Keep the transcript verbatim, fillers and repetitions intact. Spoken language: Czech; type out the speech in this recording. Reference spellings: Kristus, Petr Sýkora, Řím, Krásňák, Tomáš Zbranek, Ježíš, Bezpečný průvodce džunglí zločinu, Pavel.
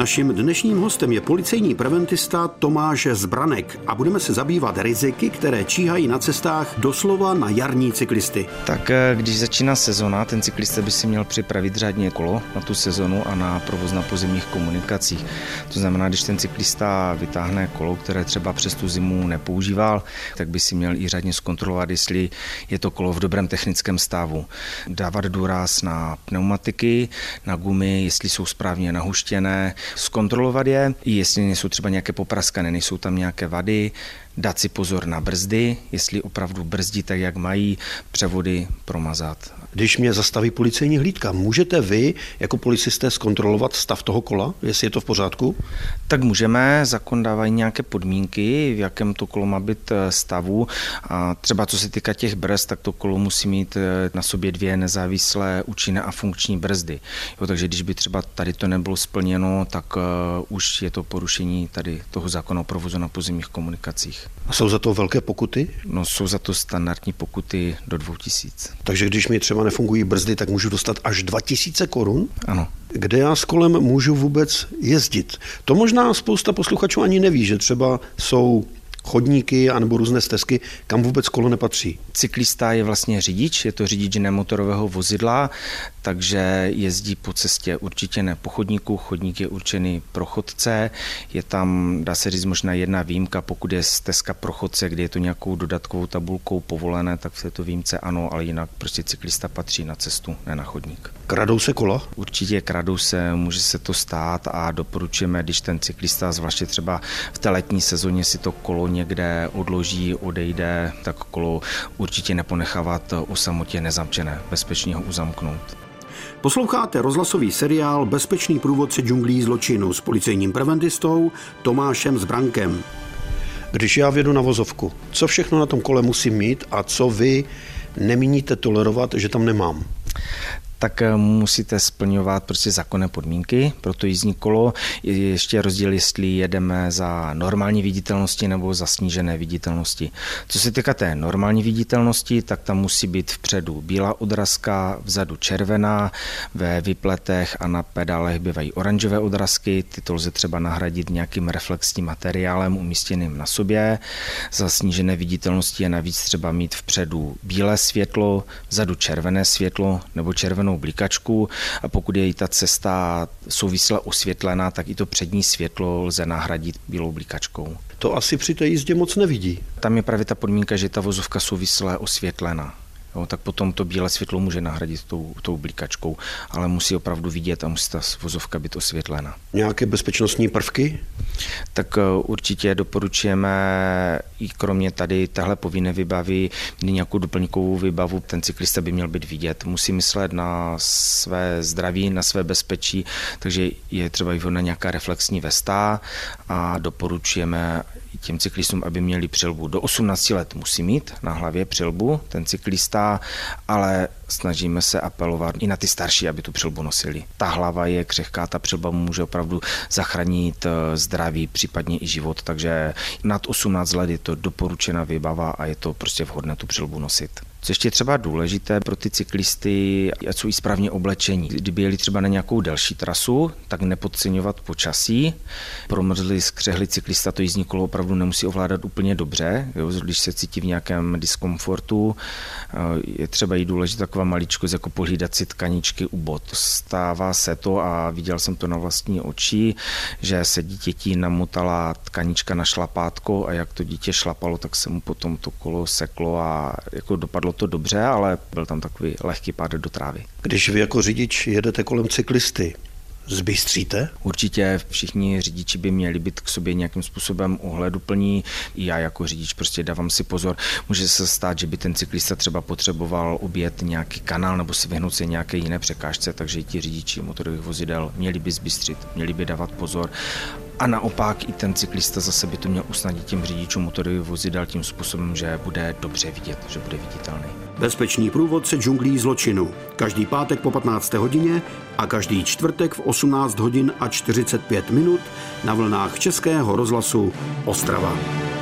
Naším dnešním hostem je policejní preventista Tomáš Zbranek a budeme se zabývat riziky, které číhají na cestách doslova na jarní cyklisty. Tak když začíná sezona, ten cyklista by si měl připravit řádně kolo na tu sezonu a na provoz na pozemních komunikacích. To znamená, když ten cyklista vytáhne kolo, které třeba přes tu zimu nepoužíval, tak by si měl i řádně zkontrolovat, jestli je to kolo v dobrém technickém stavu. Dávat důraz na pneumatiky, na gumy, jestli jsou správně nahuštěné, zkontrolovat je, jestli nejsou třeba nějaké popraskané, nejsou tam nějaké vady, dát si pozor na brzdy, jestli opravdu brzdí tak, jak mají, převody promazat. Když mě zastaví policejní hlídka, můžete vy jako policisté zkontrolovat stav toho kola, jestli je to v pořádku? Tak můžeme, zákon dávají nějaké podmínky, v jakém to kolo má být stavu. A třeba co se týká těch brzd, tak to kolo musí mít na sobě dvě nezávislé účinné a funkční brzdy. Jo, takže když by třeba tady to nebylo splněno, tak už je to porušení tady toho zákona o provozu na pozemních komunikacích. A jsou za to velké pokuty? No, jsou za to standardní pokuty do dvou tisíc. Takže když mi třeba nefungují brzdy, tak můžu dostat až dva tisíce korun? Ano. Kde já s kolem můžu vůbec jezdit? To možná spousta posluchačů ani neví, že třeba jsou chodníky anebo různé stezky, kam vůbec kolo nepatří. Cyklista je vlastně řidič, je to řidič nemotorového vozidla, takže jezdí po cestě určitě ne po chodníku, chodník je určený pro chodce, je tam, dá se říct, možná jedna výjimka, pokud je stezka pro chodce, kde je to nějakou dodatkovou tabulkou povolené, tak v této výjimce ano, ale jinak prostě cyklista patří na cestu, ne na chodník. Kradou se kola? Určitě kradou se, může se to stát a doporučujeme, když ten cyklista, zvláště třeba v té letní sezóně, si to kolo někde odloží, odejde, tak kolo určitě neponechávat o samotě nezamčené, bezpečně ho uzamknout. Posloucháte rozhlasový seriál Bezpečný průvodce džunglí zločinu s policejním preventistou Tomášem Zbrankem. Když já vjedu na vozovku, co všechno na tom kole musím mít a co vy nemíníte tolerovat, že tam nemám? Tak musíte splňovat prostě zákonné podmínky pro to jízdní kolo. Ještě rozdíl, jestli jedeme za normální viditelnosti nebo za snížené viditelnosti. Co se týká té normální viditelnosti, tak tam musí být vpředu bílá odrazka, vzadu červená, ve vypletech a na pedálech bývají oranžové odrazky. Tyto lze třeba nahradit nějakým reflexním materiálem umístěným na sobě. Za snížené viditelnosti je navíc třeba mít vpředu bílé světlo, vzadu červené světlo nebo červenou blikačku a pokud je i ta cesta souvisle osvětlená, tak i to přední světlo lze nahradit bílou blikačkou. To asi při té jízdě moc nevidí. Tam je právě ta podmínka, že ta vozovka souvisle osvětlená. Jo, tak potom to bílé světlo může nahradit tou, tou blikačkou, ale musí opravdu vidět a musí ta vozovka být osvětlena. Nějaké bezpečnostní prvky? Tak určitě doporučujeme i kromě tady tahle povinné vybavy, nějakou doplňkovou výbavu, ten cyklista by měl být vidět. Musí myslet na své zdraví, na své bezpečí, takže je třeba i vhodná nějaká reflexní vesta a doporučujeme těm cyklistům, aby měli přilbu. Do osmnácti let musí mít na hlavě přilbu ten cyklista, ale snažíme se apelovat i na ty starší, aby tu přilbu nosili. Ta hlava je křehká, ta přilba může opravdu zachránit zdraví, případně i život, takže nad osmnáct let je to doporučená výbava a je to prostě vhodné tu přilbu nosit. Co ještě třeba důležité pro ty cyklisty, ať jsou i správně oblečení. Kdyby jeli třeba na nějakou delší trasu, tak nepodceňovat počasí. Promrzlý, skřehlý cyklista to jízdní kolo opravdu nemusí ovládat úplně dobře, jo, když se cítí v nějakém diskomfortu. Je třeba i důležitá taková maličkost, jako pohlídat si tkaničky u bot. Stává se to a viděl jsem to na vlastní oči, že se dítěti namotala tkanička na šlapátko a jak to dítě šlapalo, tak se mu potom to kolo seklo a jako dopadlo to dobře, ale byl tam takový lehký pád do trávy. Když vy jako řidič jedete kolem cyklisty, zbystříte? Určitě všichni řidiči by měli být k sobě nějakým způsobem ohleduplní. I já jako řidič prostě dávám si pozor. Může se stát, že by ten cyklista třeba potřeboval objet nějaký kanál nebo si vyhnout se nějaké jiné překážce, takže i ti řidiči motorových vozidel měli by zbystřit, měli by dávat pozor. A naopak i ten cyklista zase by to měl usnadnit těm řidičům motorových vozidel tím způsobem, že bude dobře vidět, že bude viditelný. Bezpečný průvodce džunglí zločinu. Každý pátek po patnácté hodině a každý čtvrtek v osmnáct hodin a čtyřicet pět minut na vlnách Českého rozhlasu Ostrava.